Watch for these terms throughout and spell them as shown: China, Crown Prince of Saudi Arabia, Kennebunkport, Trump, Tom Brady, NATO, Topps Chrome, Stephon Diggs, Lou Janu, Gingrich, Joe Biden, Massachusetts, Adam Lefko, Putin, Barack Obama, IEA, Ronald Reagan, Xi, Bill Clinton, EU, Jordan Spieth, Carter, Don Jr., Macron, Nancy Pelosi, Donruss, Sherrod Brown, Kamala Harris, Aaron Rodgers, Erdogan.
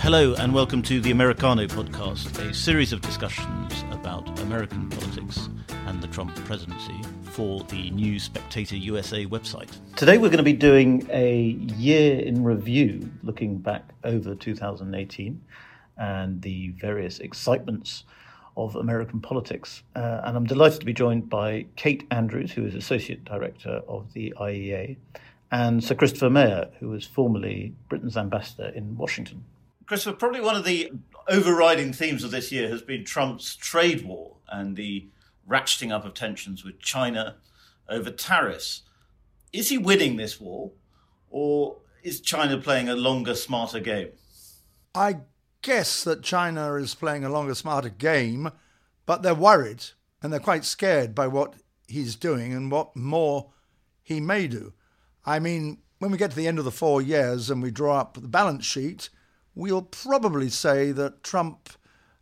Hello and welcome to the Americano podcast, a series of discussions about American politics and the Trump presidency for the new Spectator USA website. Today we're going to be doing a year in review, looking back over 2018 and the various excitements of American politics. And I'm delighted to be joined by Kate Andrews, who is Associate Director of the IEA, and Sir Christopher Meyer, who was formerly Britain's ambassador in Washington. Christopher, probably one of the overriding themes of this year has been Trump's trade war and the ratcheting up of tensions with China over tariffs. Is he winning this war, or is China playing a longer, smarter game? I guess that China is playing a longer, smarter game, but they're worried and they're quite scared by what he's doing and what more he may do. I mean, when we get to the end of the 4 years and we draw up the balance sheet, we'll probably say that Trump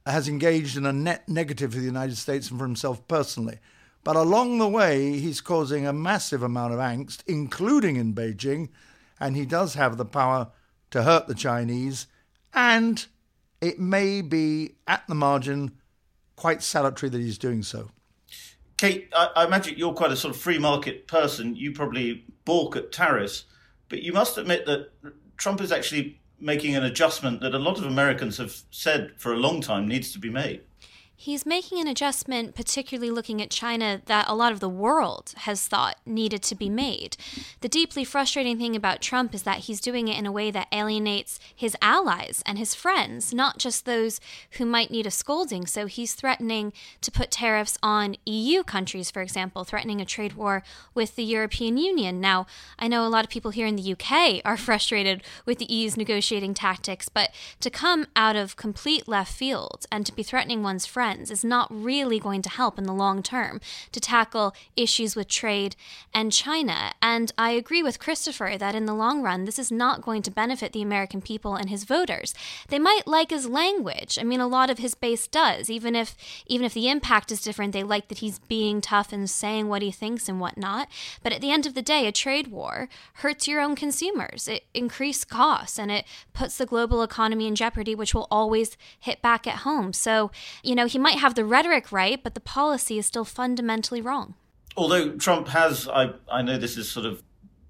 has engaged in a net negative for the United States and for himself personally. But along the way, he's causing a massive amount of angst, including in Beijing, and he does have the power to hurt the Chinese. And it may be, at the margin, quite salutary that he's doing so. Kate, I imagine you're quite a sort of free market person. You probably balk at tariffs, but you must admit that Trump is actually making an adjustment that a lot of Americans have said for a long time needs to be made. He's making an adjustment, particularly looking at China, that a lot of the world has thought needed to be made. The deeply frustrating thing about Trump is that he's doing it in a way that alienates his allies and his friends, not just those who might need a scolding. So he's threatening to put tariffs on EU countries, for example, threatening a trade war with the European Union. Now, I know a lot of people here in the UK are frustrated with the EU's negotiating tactics, but to come out of complete left field and to be threatening one's friends is not really going to help in the long term to tackle issues with trade and China. And I agree with Christopher that in the long run, this is not going to benefit the American people and his voters. They might like his language. I mean, a lot of his base does. Even if the impact is different, they like that he's being tough and saying what he thinks and whatnot. But at the end of the day, a trade war hurts your own consumers. It increases costs and it puts the global economy in jeopardy, which will always hit back at home. So, he might have the rhetoric right, but the policy is still fundamentally wrong. Although Trump has, I know this is sort of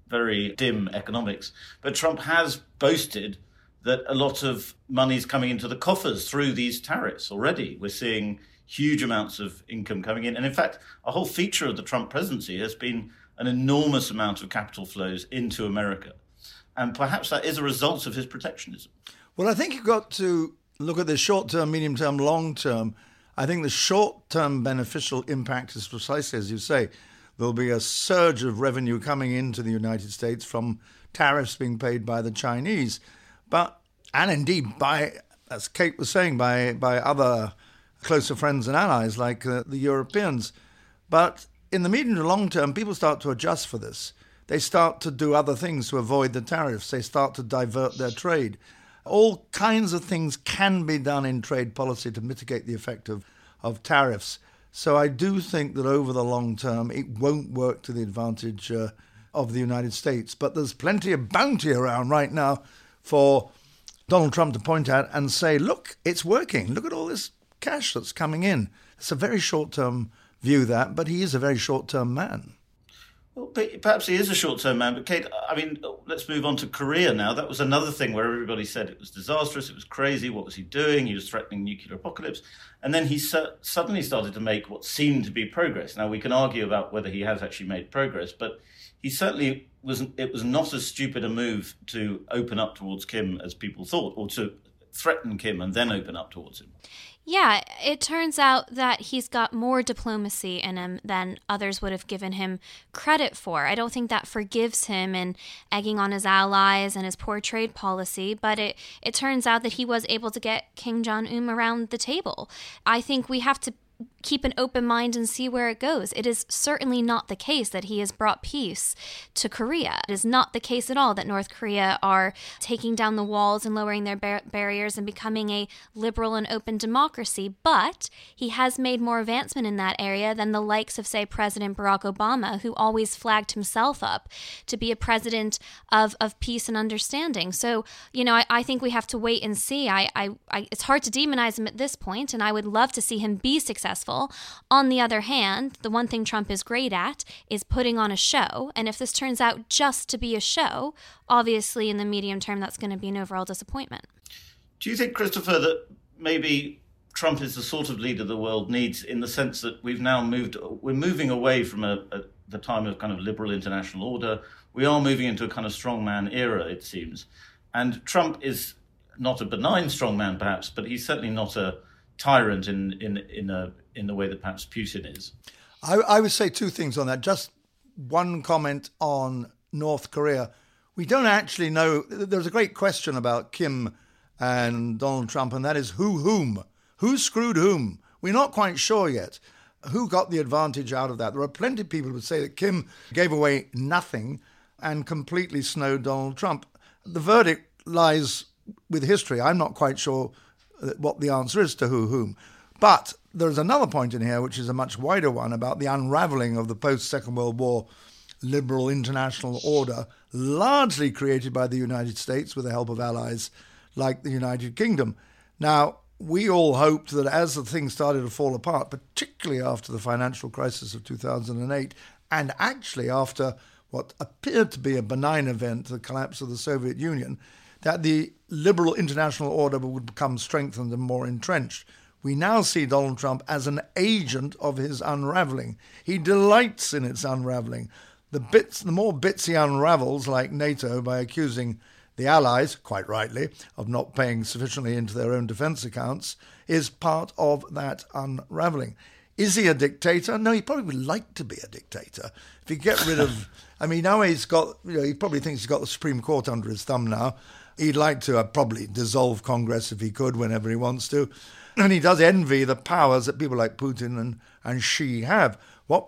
very dim economics, but Trump has boasted that a lot of money's coming into the coffers through these tariffs already. We're seeing huge amounts of income coming in. And in fact, a whole feature of the Trump presidency has been an enormous amount of capital flows into America. And perhaps that is a result of his protectionism. Well, I think you've got to look at the short term, medium term, long term. I think the short-term beneficial impact is precisely as you say. There'll be a surge of revenue coming into the United States from tariffs being paid by the Chinese, and indeed by, as Kate was saying, by other closer friends and allies like the Europeans. But in the medium to long term, people start to adjust for this. They start to do other things to avoid the tariffs. They start to divert their trade. All kinds of things can be done in trade policy to mitigate the effect of tariffs. So I do think that over the long term, it won't work to the advantage of the United States. But there's plenty of bounty around right now for Donald Trump to point at and say, look, it's working. Look at all this cash that's coming in. It's a very short-term view, that, but he is a very short-term man. Well, perhaps he is a short-term man, but Kate, let's move on to Korea now. That was another thing where everybody said it was disastrous, it was crazy, what was he doing? He was threatening nuclear apocalypse. And then he suddenly started to make what seemed to be progress. Now, we can argue about whether he has actually made progress, but he certainly wasn't. It was not as stupid a move to open up towards Kim as people thought, or to threaten Kim and then open up towards him. Yeah, it turns out that he's got more diplomacy in him than others would have given him credit for. I don't think that forgives him in egging on his allies and his poor trade policy, but it turns out that he was able to get Kim Jong-un around the table. I think we have to keep an open mind and see where it goes. It is certainly not the case that he has brought peace to Korea. It is not the case at all that North Korea are taking down the walls and lowering their barriers and becoming a liberal and open democracy. But he has made more advancement in that area than the likes of, say, President Barack Obama, who always flagged himself up to be a president of peace and understanding. So, you know, I think we have to wait and see. It's hard to demonize him at this point, and I would love to see him be successful. On the other hand, the one thing Trump is great at is putting on a show. And if this turns out just to be a show, obviously in the medium term, that's going to be an overall disappointment. Do you think, Christopher, that maybe Trump is the sort of leader the world needs, in the sense that we're moving away from the time of kind of liberal international order? We are moving into a kind of strongman era, it seems. And Trump is not a benign strongman, perhaps, but he's certainly not a tyrant in the way that perhaps Putin is. I would say two things on that. Just one comment on North Korea. We don't actually know. There's a great question about Kim and Donald Trump, and that is whom? Who screwed whom? We're not quite sure yet. Who got the advantage out of that? There are plenty of people who say that Kim gave away nothing and completely snowed Donald Trump. The verdict lies with history. I'm not quite sure what the answer is to whom. But there's another point in here, which is a much wider one, about the unravelling of the post-Second World War liberal international order, largely created by the United States with the help of allies like the United Kingdom. Now, we all hoped that as the thing started to fall apart, particularly after the financial crisis of 2008, and actually after what appeared to be a benign event, the collapse of the Soviet Union, that the liberal international order would become strengthened and more entrenched. We now see Donald Trump as an agent of his unravelling. He delights in its unravelling. The more bits he unravels, like NATO, by accusing the Allies, quite rightly, of not paying sufficiently into their own defence accounts, is part of that unravelling. Is he a dictator? No, he probably would like to be a dictator. If you get rid of... I mean, now he probably thinks he's got the Supreme Court under his thumb now. He'd like to probably dissolve Congress if he could, whenever he wants to. And he does envy the powers that people like Putin and Xi have. What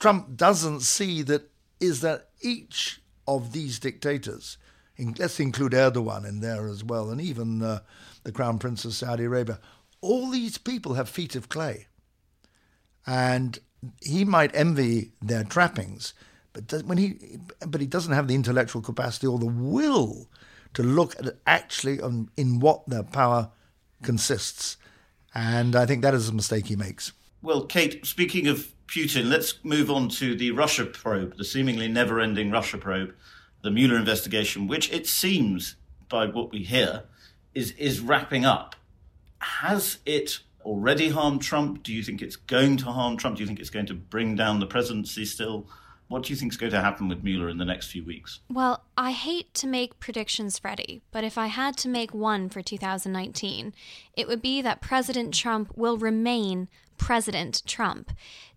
Trump doesn't see that is that each of these dictators, let's include Erdogan in there as well, and even the Crown Prince of Saudi Arabia, all these people have feet of clay. And he might envy their trappings, but he doesn't have the intellectual capacity or the will to look at actually in what their power consists. And I think that is a mistake he makes. Well, Kate, speaking of Putin, let's move on to the Russia probe, the seemingly never-ending Russia probe, the Mueller investigation, which it seems, by what we hear, is wrapping up. Has it already harmed Trump? Do you think it's going to harm Trump? Do you think it's going to bring down the presidency still? What do you think is going to happen with Mueller in the next few weeks? Well, I hate to make predictions, Freddie, but if I had to make one for 2019, it would be that President Trump will remain President Trump.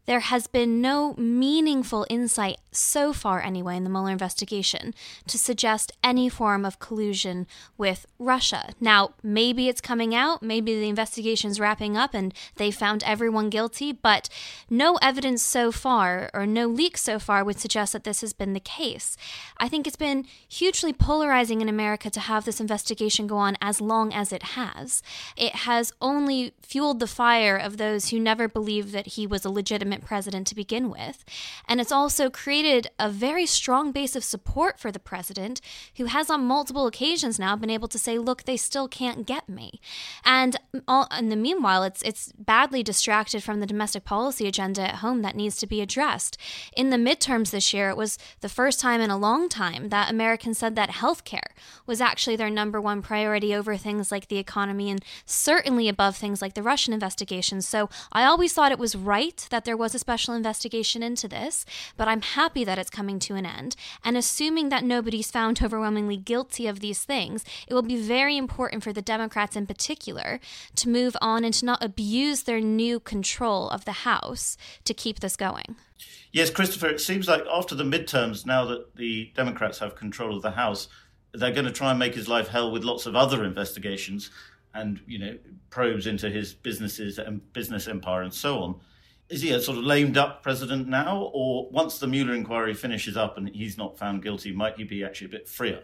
There has been no meaningful insight so far anyway in the Mueller investigation to suggest any form of collusion with Russia. Now, maybe it's coming out, maybe the investigation's wrapping up and they found everyone guilty, but no evidence so far or no leak so far would suggest that this has been the case. I think it's been hugely polarizing in America to have this investigation go on as long as it has. It has only fueled the fire of those who never believed that he was a legitimate president to begin with. And it's also created a very strong base of support for the president, who has on multiple occasions now been able to say, look, they still can't get me. And in the meanwhile, it's badly distracted from the domestic policy agenda at home that needs to be addressed. In the midterms this year, it was the first time in a long time that Americans said that healthcare was actually their number one priority over things like the economy and certainly above things like the Russian investigation. So I always thought it was right that there was a special investigation into this, but I'm happy that it's coming to an end. And assuming that nobody's found overwhelmingly guilty of these things, it will be very important for the Democrats in particular to move on and to not abuse their new control of the House to keep this going. Yes, Christopher, it seems like after the midterms, now that the Democrats have control of the House, they're going to try and make his life hell with lots of other investigations. and, you know, probes into his businesses and business empire and so on. Is he a sort of lamed up president now? Or once the Mueller inquiry finishes up and he's not found guilty, might he be actually a bit freer?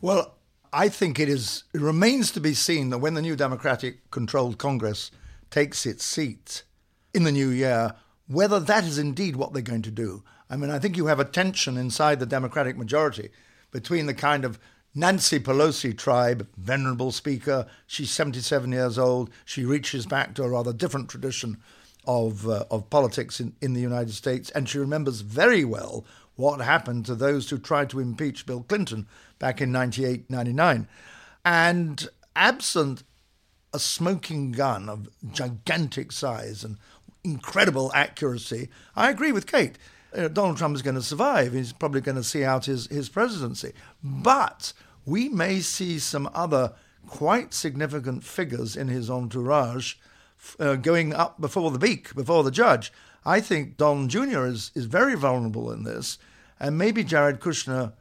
Well, I think it remains to be seen that when the new Democratic-controlled Congress takes its seat in the new year, whether that is indeed what they're going to do. I mean, I think you have a tension inside the Democratic majority between the kind of Nancy Pelosi tribe, venerable speaker, she's 77 years old, she reaches back to a rather different tradition of politics in the United States, and she remembers very well what happened to those who tried to impeach Bill Clinton back in 98, 99. And absent a smoking gun of gigantic size and incredible accuracy, I agree with Kate. Donald Trump is going to survive. He's probably going to see out his presidency. But we may see some other quite significant figures in his entourage going up before the beak, before the judge. I think Don Jr. is very vulnerable in this, and maybe Jared Kushner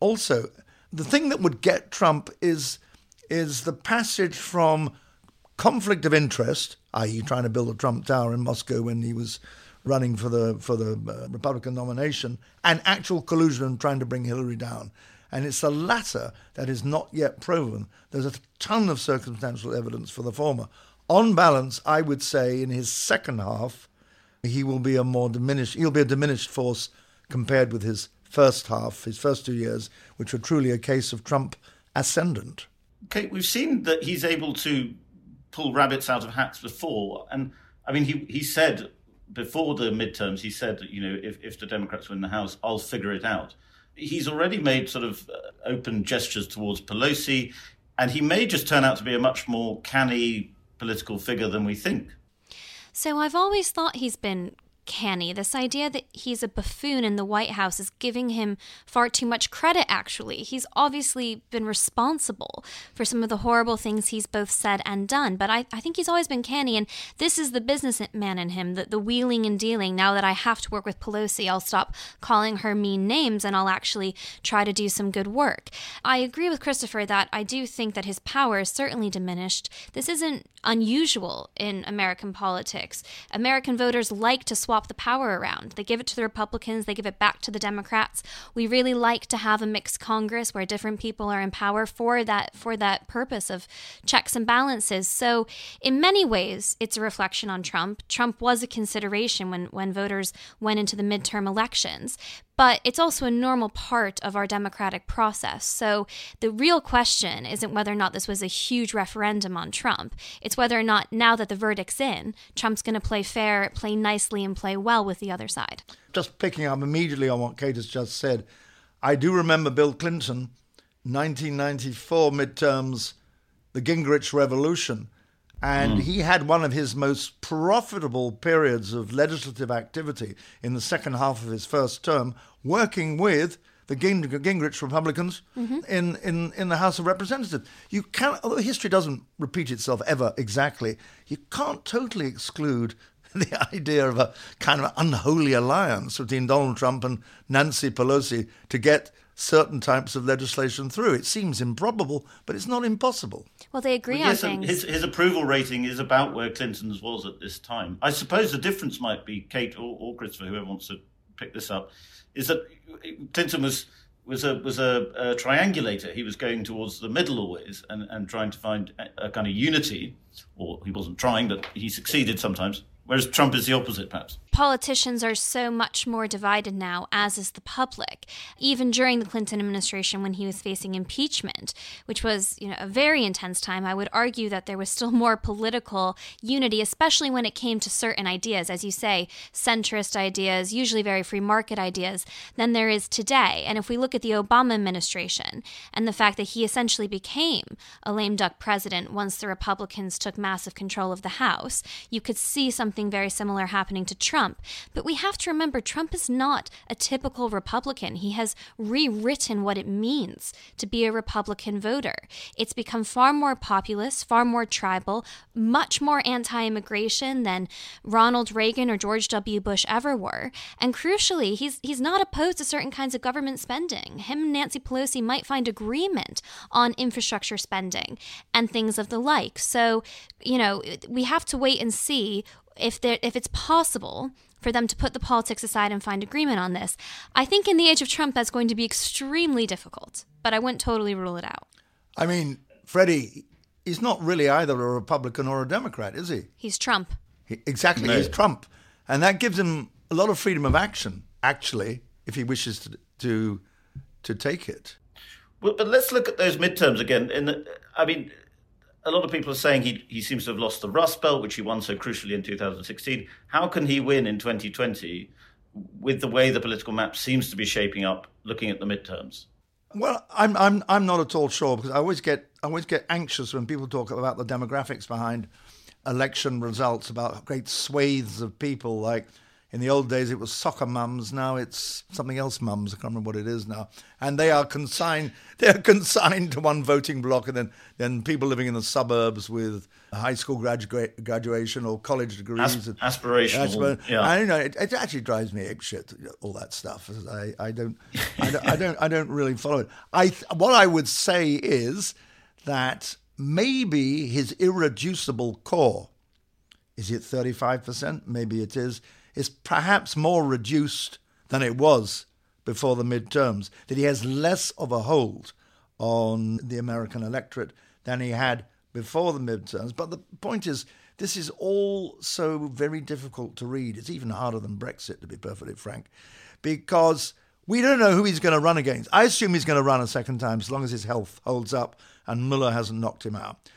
also. The thing that would get Trump is the passage from conflict of interest, i.e. trying to build a Trump Tower in Moscow when he was running for the Republican nomination, and actual collusion and trying to bring Hillary down. And it's the latter that is not yet proven. There's a ton of circumstantial evidence for the former. On balance, I would say in his second half, he'll be a diminished force compared with his first half, his first 2 years, which were truly a case of Trump ascendant. Kate, we've seen that he's able to pull rabbits out of hats before. And I mean, he said before the midterms, he said, you know, if the Democrats win the House, I'll figure it out. He's already made sort of open gestures towards Pelosi, and he may just turn out to be a much more canny political figure than we think. So I've always thought he's been canny. This idea that he's a buffoon in the White House is giving him far too much credit, actually. He's obviously been responsible for some of the horrible things he's both said and done. But I think he's always been canny, and this is the businessman in him, the wheeling and dealing. Now that I have to work with Pelosi, I'll stop calling her mean names and I'll actually try to do some good work. I agree with Christopher that I do think that his power is certainly diminished. This isn't unusual in American politics. American voters like to swap the power around. They give it to the Republicans, they give it back to the Democrats. We really like to have a mixed Congress where different people are in power for that purpose of checks and balances. So in many ways, it's a reflection on Trump. Trump was a consideration when voters went into the midterm elections. But it's also a normal part of our democratic process. So the real question isn't whether or not this was a huge referendum on Trump. It's whether or not, now that the verdict's in, Trump's going to play fair, play nicely, and play well with the other side. Just picking up immediately on what Kate has just said, I do remember Bill Clinton, 1994 midterms, the Gingrich revolution. And he had one of his most profitable periods of legislative activity in the second half of his first term, working with the Gingrich Republicans in the House of Representatives. You can't, although history doesn't repeat itself ever exactly, you can't totally exclude the idea of a kind of unholy alliance between Donald Trump and Nancy Pelosi to get certain types of legislation through. It seems improbable, but it's not impossible. Well, they agree on things. His approval rating is about where Clinton's was at this time. I suppose the difference might be, Kate or Christopher, whoever wants to pick this up, is that Clinton was a triangulator. He was going towards the middle always and trying to find a kind of unity, or he wasn't trying, but he succeeded sometimes. Whereas Trump is the opposite, perhaps. Politicians are so much more divided now, as is the public. Even during the Clinton administration, when he was facing impeachment, which was, you know, a very intense time, I would argue that there was still more political unity, especially when it came to certain ideas, as you say, centrist ideas, usually very free market ideas, than there is today. And if we look at the Obama administration and the fact that he essentially became a lame duck president once the Republicans took massive control of the House, you could see something something very similar happening to Trump. But we have to remember, Trump is not a typical Republican. He has rewritten what it means to be a Republican voter. It's become far more populist, far more tribal, much more anti-immigration than Ronald Reagan or George W. Bush ever were. And crucially, he's not opposed to certain kinds of government spending. Him and Nancy Pelosi might find agreement on infrastructure spending and things of the like. So, you know, we have to wait and see if it's possible for them to put the politics aside and find agreement on this. I think in the age of Trump, that's going to be extremely difficult, but I wouldn't totally rule it out. I mean, Freddie, he's not really either a Republican or a Democrat, is he? He's Trump. Exactly, no. He's Trump. And that gives him a lot of freedom of action, actually, if he wishes to take it. Well, but let's look at those midterms again. A lot of people are saying he seems to have lost the Rust Belt, which he won so crucially in 2016. How can he win in 2020 with the way the political map seems to be shaping up, looking at the midterms? Well, I'm not at all sure, because I always get anxious when people talk about the demographics behind election results, about great swathes of people. Like in the old days, it was soccer mums. Now it's something else mums. I can't remember what it is now. And they are consigned. They are consigned to one voting block, and then people living in the suburbs with high school graduation or college degrees, aspirational. Yeah. I don't know. It actually drives me apeshit. All that stuff. I don't really follow it. What I would say is that maybe his irreducible core, is it 35%? Maybe it is. Is perhaps more reduced than it was before the midterms, that he has less of a hold on the American electorate than he had before the midterms. But the point is, this is all so very difficult to read. It's even harder than Brexit, to be perfectly frank, because we don't know who he's going to run against. I assume he's going to run a second time, as long as his health holds up and Mueller hasn't knocked him out.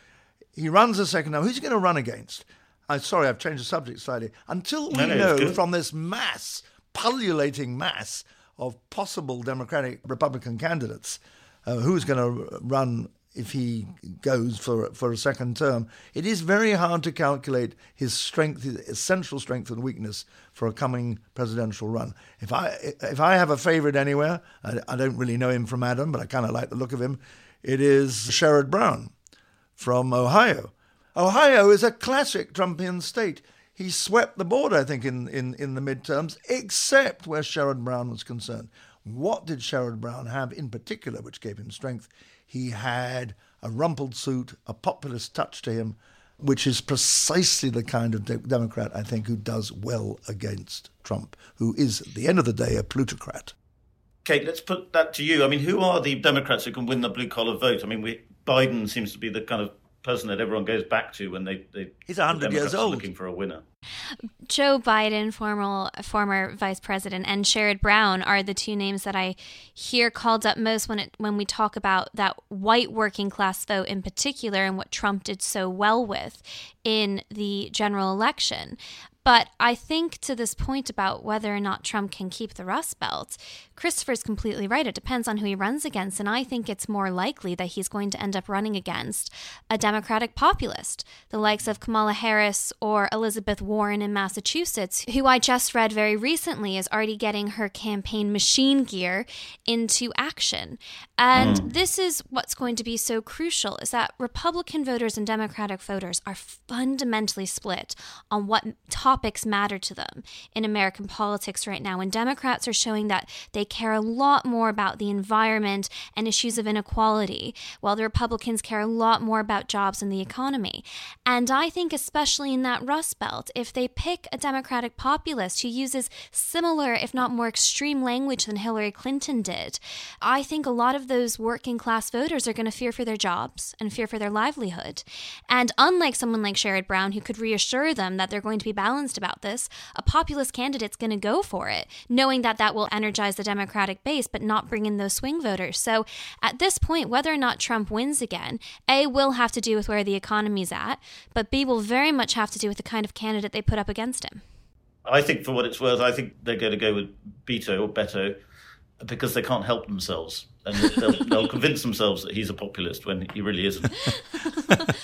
He runs a second time. Who's he going to run against? I'm sorry, I've changed the subject slightly. Until we know from this mass, pullulating mass of possible Democratic Republican candidates, who's going to run if he goes for a second term, it is very hard to calculate his strength, his essential strength and weakness for a coming presidential run. If I have a favourite anywhere, I don't really know him from Adam, but I kind of like the look of him, it is Sherrod Brown from Ohio. Ohio is a classic Trumpian state. He swept the board, I think, in the midterms, except where Sherrod Brown was concerned. What did Sherrod Brown have in particular which gave him strength? He had a rumpled suit, a populist touch to him, which is precisely the kind of Democrat, I think, who does well against Trump, who is, at the end of the day, a plutocrat. Kate, let's put that to you. I mean, who are the Democrats who can win the blue-collar vote? I mean, Biden seems to be the kind of person that everyone goes back to when he's 100 years old, looking for a winner. Joe Biden, former vice president, and Sherrod Brown are the two names that I hear called up most when we talk about that white working class vote in particular, and what Trump did so well with in the general election. But I think to this point about whether or not Trump can keep the Rust Belt, Christopher's completely right. It depends on who he runs against. And I think it's more likely that he's going to end up running against a Democratic populist, the likes of Kamala Harris or Elizabeth Warren in Massachusetts, who I just read very recently is already getting her campaign machine gear into action. And This is what's going to be so crucial, is that Republican voters and Democratic voters are fundamentally split on what topics matter to them in American politics right now. And Democrats are showing that they care a lot more about the environment and issues of inequality, while the Republicans care a lot more about jobs and the economy. And I think especially in that Rust Belt, if they pick a Democratic populist who uses similar, if not more extreme language than Hillary Clinton did, I think a lot of those working class voters are going to fear for their jobs and fear for their livelihood. And unlike someone like Sherrod Brown, who could reassure them that they're going to be balanced about this, a populist candidate's going to go for it, knowing that will energize the Democratic base, but not bring in those swing voters. So at this point, whether or not Trump wins again, A, will have to do with where the economy's at, but B, will very much have to do with the kind of candidate they put up against him. I think, for what it's worth, I think they're going to go with Beto, because they can't help themselves. And they'll convince themselves that he's a populist when he really isn't.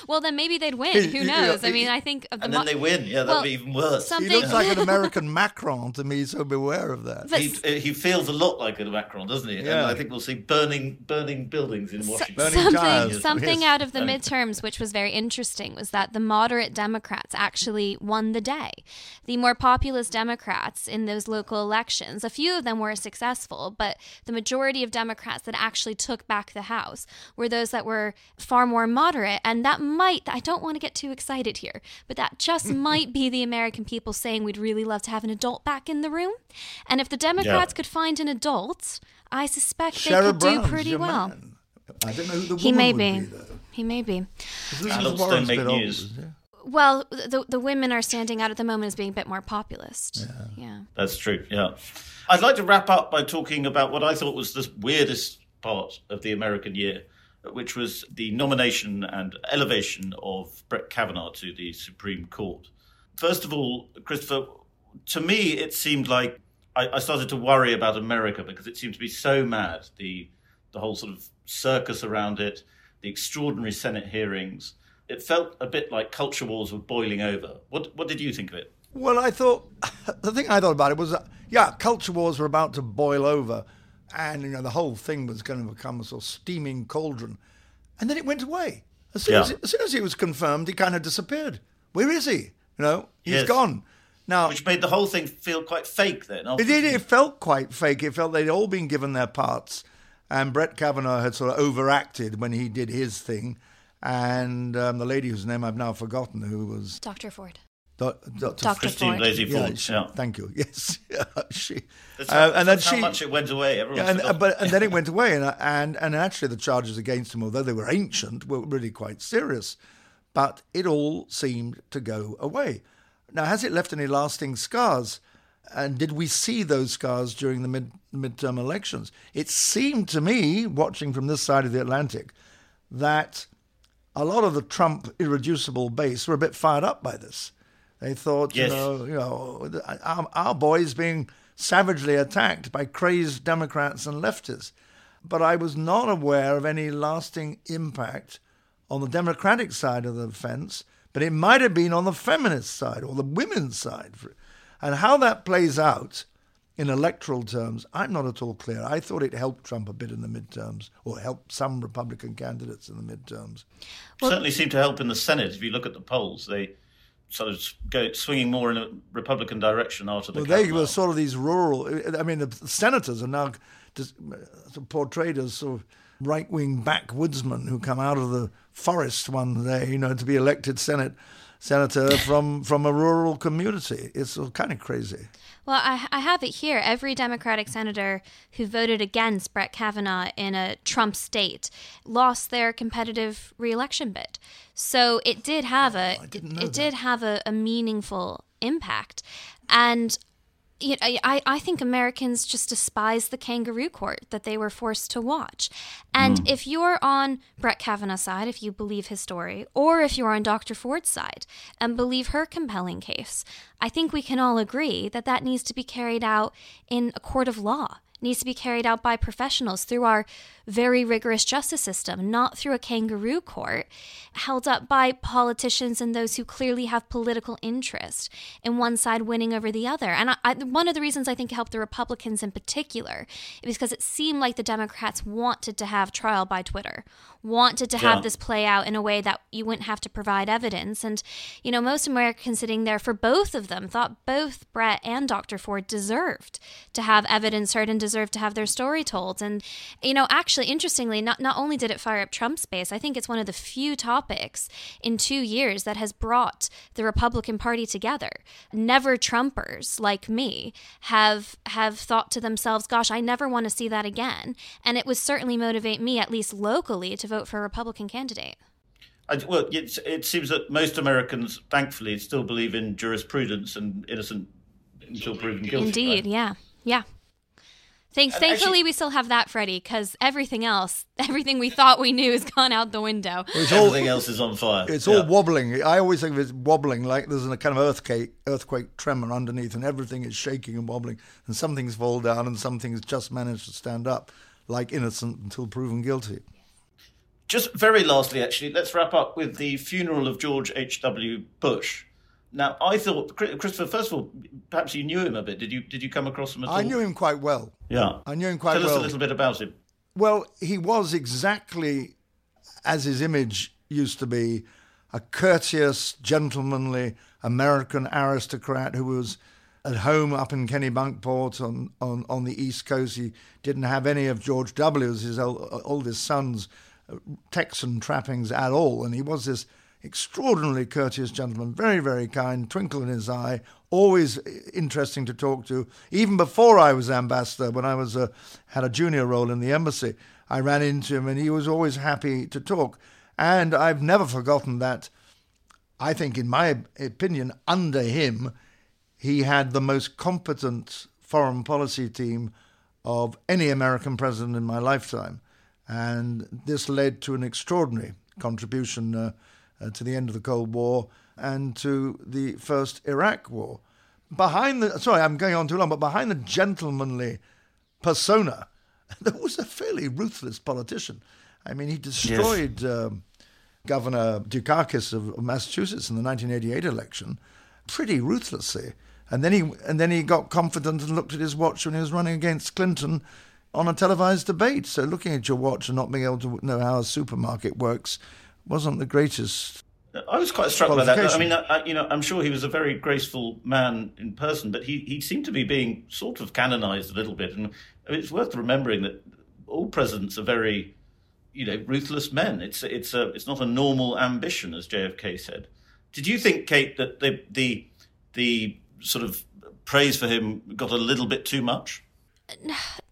Well, then maybe they'd win. Who knows? I mean, I think... And then they win. Yeah, that'd be even worse. Something... He looks like an American Macron to me, so beware of that. But... He feels a lot like a Macron, doesn't he? Yeah. And I think we'll see burning buildings in Washington. Something out of the midterms, which was very interesting, was that the moderate Democrats actually won the day. The more populist Democrats in those local elections, a few of them were successful, but the majority of Democrats that actually took back the House were those that were far more moderate. And that might, I don't want to get too excited here, but that just might be the American people saying we'd really love to have an adult back in the room. And if the Democrats could find an adult, I suspect Sherrod Brown's do pretty well. Man. I don't know who the woman would be, though. He may be. Adults don't make news. Well, the women are standing out at the moment as being a bit more populist. Yeah. That's true, yeah. I'd like to wrap up by talking about what I thought was the weirdest part of the American year, which was the nomination and elevation of Brett Kavanaugh to the Supreme Court. First of all, Christopher, to me it seemed like I started to worry about America because it seemed to be so mad, the whole sort of circus around it, the extraordinary Senate hearings. It felt a bit like culture wars were boiling over. What did you think of it? Well, I thought, the thing I thought about it was, culture wars were about to boil over and, the whole thing was going to become a sort of steaming cauldron. And then it went away. As soon as he was confirmed, he kind of disappeared. Where is he? He's gone. Now, which made the whole thing feel quite fake then. It felt quite fake. It felt they'd all been given their parts and Brett Kavanaugh had sort of overacted when he did his thing. And the lady whose name I've now forgotten, who was... Dr. Ford. Dr. Christine Blasey Ford. Thank you. Yes. That's how much it went away. Then it went away. And actually the charges against him, although they were ancient, were really quite serious. But it all seemed to go away. Now, has it left any lasting scars? And did we see those scars during the midterm elections? It seemed to me, watching from this side of the Atlantic, that... a lot of the Trump irreducible base were a bit fired up by this. They thought, our boy's being savagely attacked by crazed Democrats and leftists. But I was not aware of any lasting impact on the Democratic side of the fence, but it might have been on the feminist side or the women's side. And how that plays out in electoral terms, I'm not at all clear. I thought it helped Trump a bit in the midterms, or helped some Republican candidates in the midterms. Well, certainly seemed to help in the Senate. If you look at the polls, they sort of go swinging more in a Republican direction after the Kavanaugh. They were sort of these rural... I mean, the senators are now portrayed as sort of right-wing backwoodsmen who come out of the forest one day, to be elected senator from a rural community. It's kind of crazy. Well, I have it here. Every Democratic senator who voted against Brett Kavanaugh in a Trump state lost their competitive re-election bid. So it did have a meaningful impact. And I think Americans just despise the kangaroo court that they were forced to watch. And if you're on Brett Kavanaugh's side, if you believe his story, or if you're on Dr. Ford's side and believe her compelling case, I think we can all agree that that needs to be carried out in a court of law. It needs to be carried out by professionals through our very rigorous justice system, not through a kangaroo court held up by politicians and those who clearly have political interest in one side winning over the other. And one of the reasons I think it helped the Republicans in particular is because it seemed like the Democrats wanted to have trial by Twitter, wanted to have this play out in a way that you wouldn't have to provide evidence. And, most Americans sitting there for both of them thought both Brett and Dr. Ford deserved to have evidence heard and deserved to have their story told. And, actually, interestingly, not only did it fire up Trump's base, I think it's one of the few topics in 2 years that has brought the Republican Party together. Never Trumpers like me have thought to themselves, gosh, I never want to see that again. And it would certainly motivate me, at least locally, to vote for a Republican candidate. It seems that most Americans, thankfully, still believe in jurisprudence and innocent until proven guilty. Indeed, right? Yeah. Thankfully, we still have that, Freddie, because everything we thought we knew has gone out the window. Everything else is on fire. It's all wobbling. I always think of it wobbling, like there's a kind of earthquake tremor underneath, and everything is shaking and wobbling, and some things fall down, and some things just manage to stand up. like innocent until proven guilty. Just very lastly, actually, let's wrap up with the funeral of George H.W. Bush. Now, I thought, Christopher, first of all, perhaps you knew him a bit. Did you come across him at all? I knew him quite well. Yeah. Tell us a little bit about him. Well, he was exactly, as his image used to be, a courteous, gentlemanly American aristocrat who was at home up in Kennebunkport on the East Coast. He didn't have any of George W.'s, his oldest son's, Texan trappings at all. And he was this extraordinarily courteous gentleman, very, very kind, twinkle in his eye, always interesting to talk to. Even before I was ambassador, when I was had a junior role in the embassy, I ran into him and he was always happy to talk. And I've never forgotten that, I think, in my opinion, under him, he had the most competent foreign policy team of any American president in my lifetime. And this led to an extraordinary contribution to the end of the Cold War and to the first Iraq War. Behind the gentlemanly persona, there was a fairly ruthless politician. I mean, he destroyed Governor Dukakis of Massachusetts in the 1988 election pretty ruthlessly. And then he got confident and looked at his watch when he was running against Clinton on a televised debate. So looking at your watch and not being able to know how a supermarket works wasn't the greatest. I was quite struck by that. I mean, I'm sure he was a very graceful man in person, but he seemed to be being sort of canonized a little bit. And it's worth remembering that all presidents are very, ruthless men. It's not a normal ambition, as JFK said. Did you think, Kate, that the sort of praise for him got a little bit too much?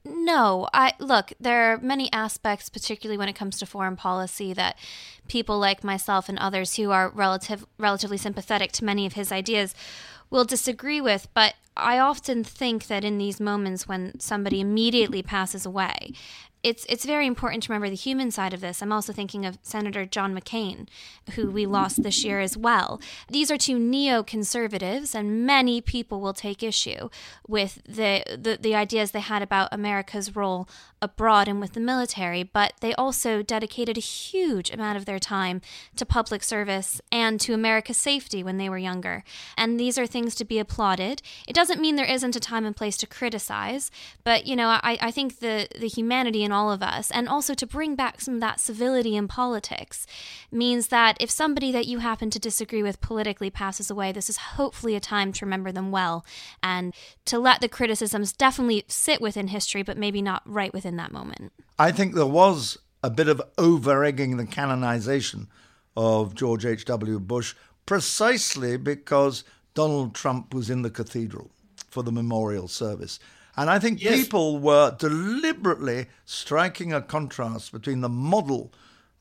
No, there are many aspects, particularly when it comes to foreign policy, that people like myself and others who are relatively sympathetic to many of his ideas will disagree with. But I often think that in these moments when somebody immediately passes away, it's very important to remember the human side of this. I'm also thinking of Senator John McCain, who we lost this year as well. These are two neoconservatives, and many people will take issue with the ideas they had about America's role abroad and with the military, but they also dedicated a huge amount of their time to public service and to America's safety when they were younger. And these are things to be applauded. It doesn't mean there isn't a time and place to criticize, but, I think the humanity in all of us, and also to bring back some of that civility in politics, means that if somebody that you happen to disagree with politically passes away, this is hopefully a time to remember them well and to let the criticisms definitely sit within history, but maybe not right within that moment. I think there was a bit of over-egging the canonization of George H.W. Bush precisely because Donald Trump was in the cathedral for the memorial service. And I think people were deliberately striking a contrast between the model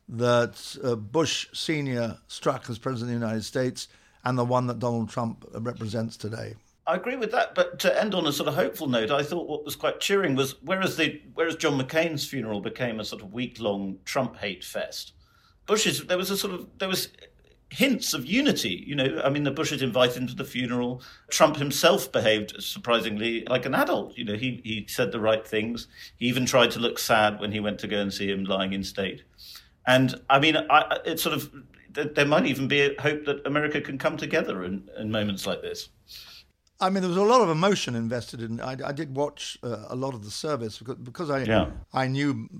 that Bush Sr. struck as President of the United States and the one that Donald Trump represents today. I agree with that, but to end on a sort of hopeful note, I thought what was quite cheering was whereas John McCain's funeral became a sort of week-long Trump hate fest, Bush's there was hints of unity. The Bushes invited him to the funeral. Trump himself behaved surprisingly like an adult. He said the right things. He even tried to look sad when he went to go and see him lying in state. And there might even be a hope that America can come together in moments like this. I mean, there was a lot of emotion invested in. I did watch a lot of the service because I knew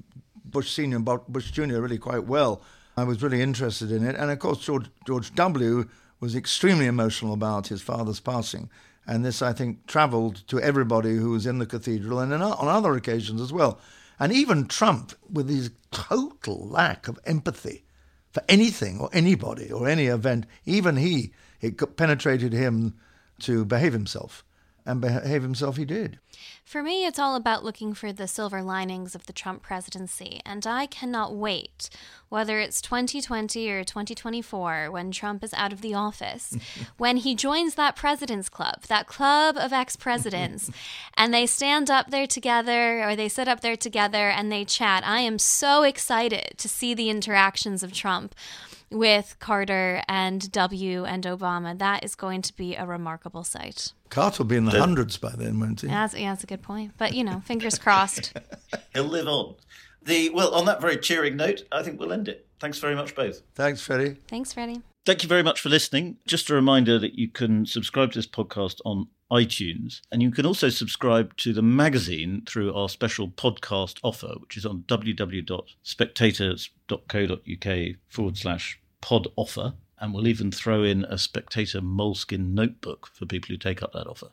Bush Senior and Bush Junior really quite well. I was really interested in it. And, of course, George W. was extremely emotional about his father's passing. And this, I think, travelled to everybody who was in the cathedral and on other occasions as well. And even Trump, with his total lack of empathy for anything or anybody or any event, even it penetrated him to behave himself. And behave himself he did. For me, it's all about looking for the silver linings of the Trump presidency, and I cannot wait, whether it's 2020 or 2024, when Trump is out of the office, when he joins that president's club, that club of ex-presidents, and they stand up there together, or they sit up there together and they chat. I am so excited to see the interactions of Trump with Carter and W. and Obama. That is going to be a remarkable sight. Carter will be in the hundreds by then, won't he? Yeah, that's a good good point. But, you know, fingers crossed. He'll live on. Well, on that very cheering note, I think we'll end it. Thanks very much, both. Thanks, Freddie. Thanks, Freddie. Thank you very much for listening. Just a reminder that you can subscribe to this podcast on iTunes, and you can also subscribe to the magazine through our special podcast offer, which is on spectators.co.uk/pod offer, and we'll even throw in a Spectator moleskin notebook for people who take up that offer.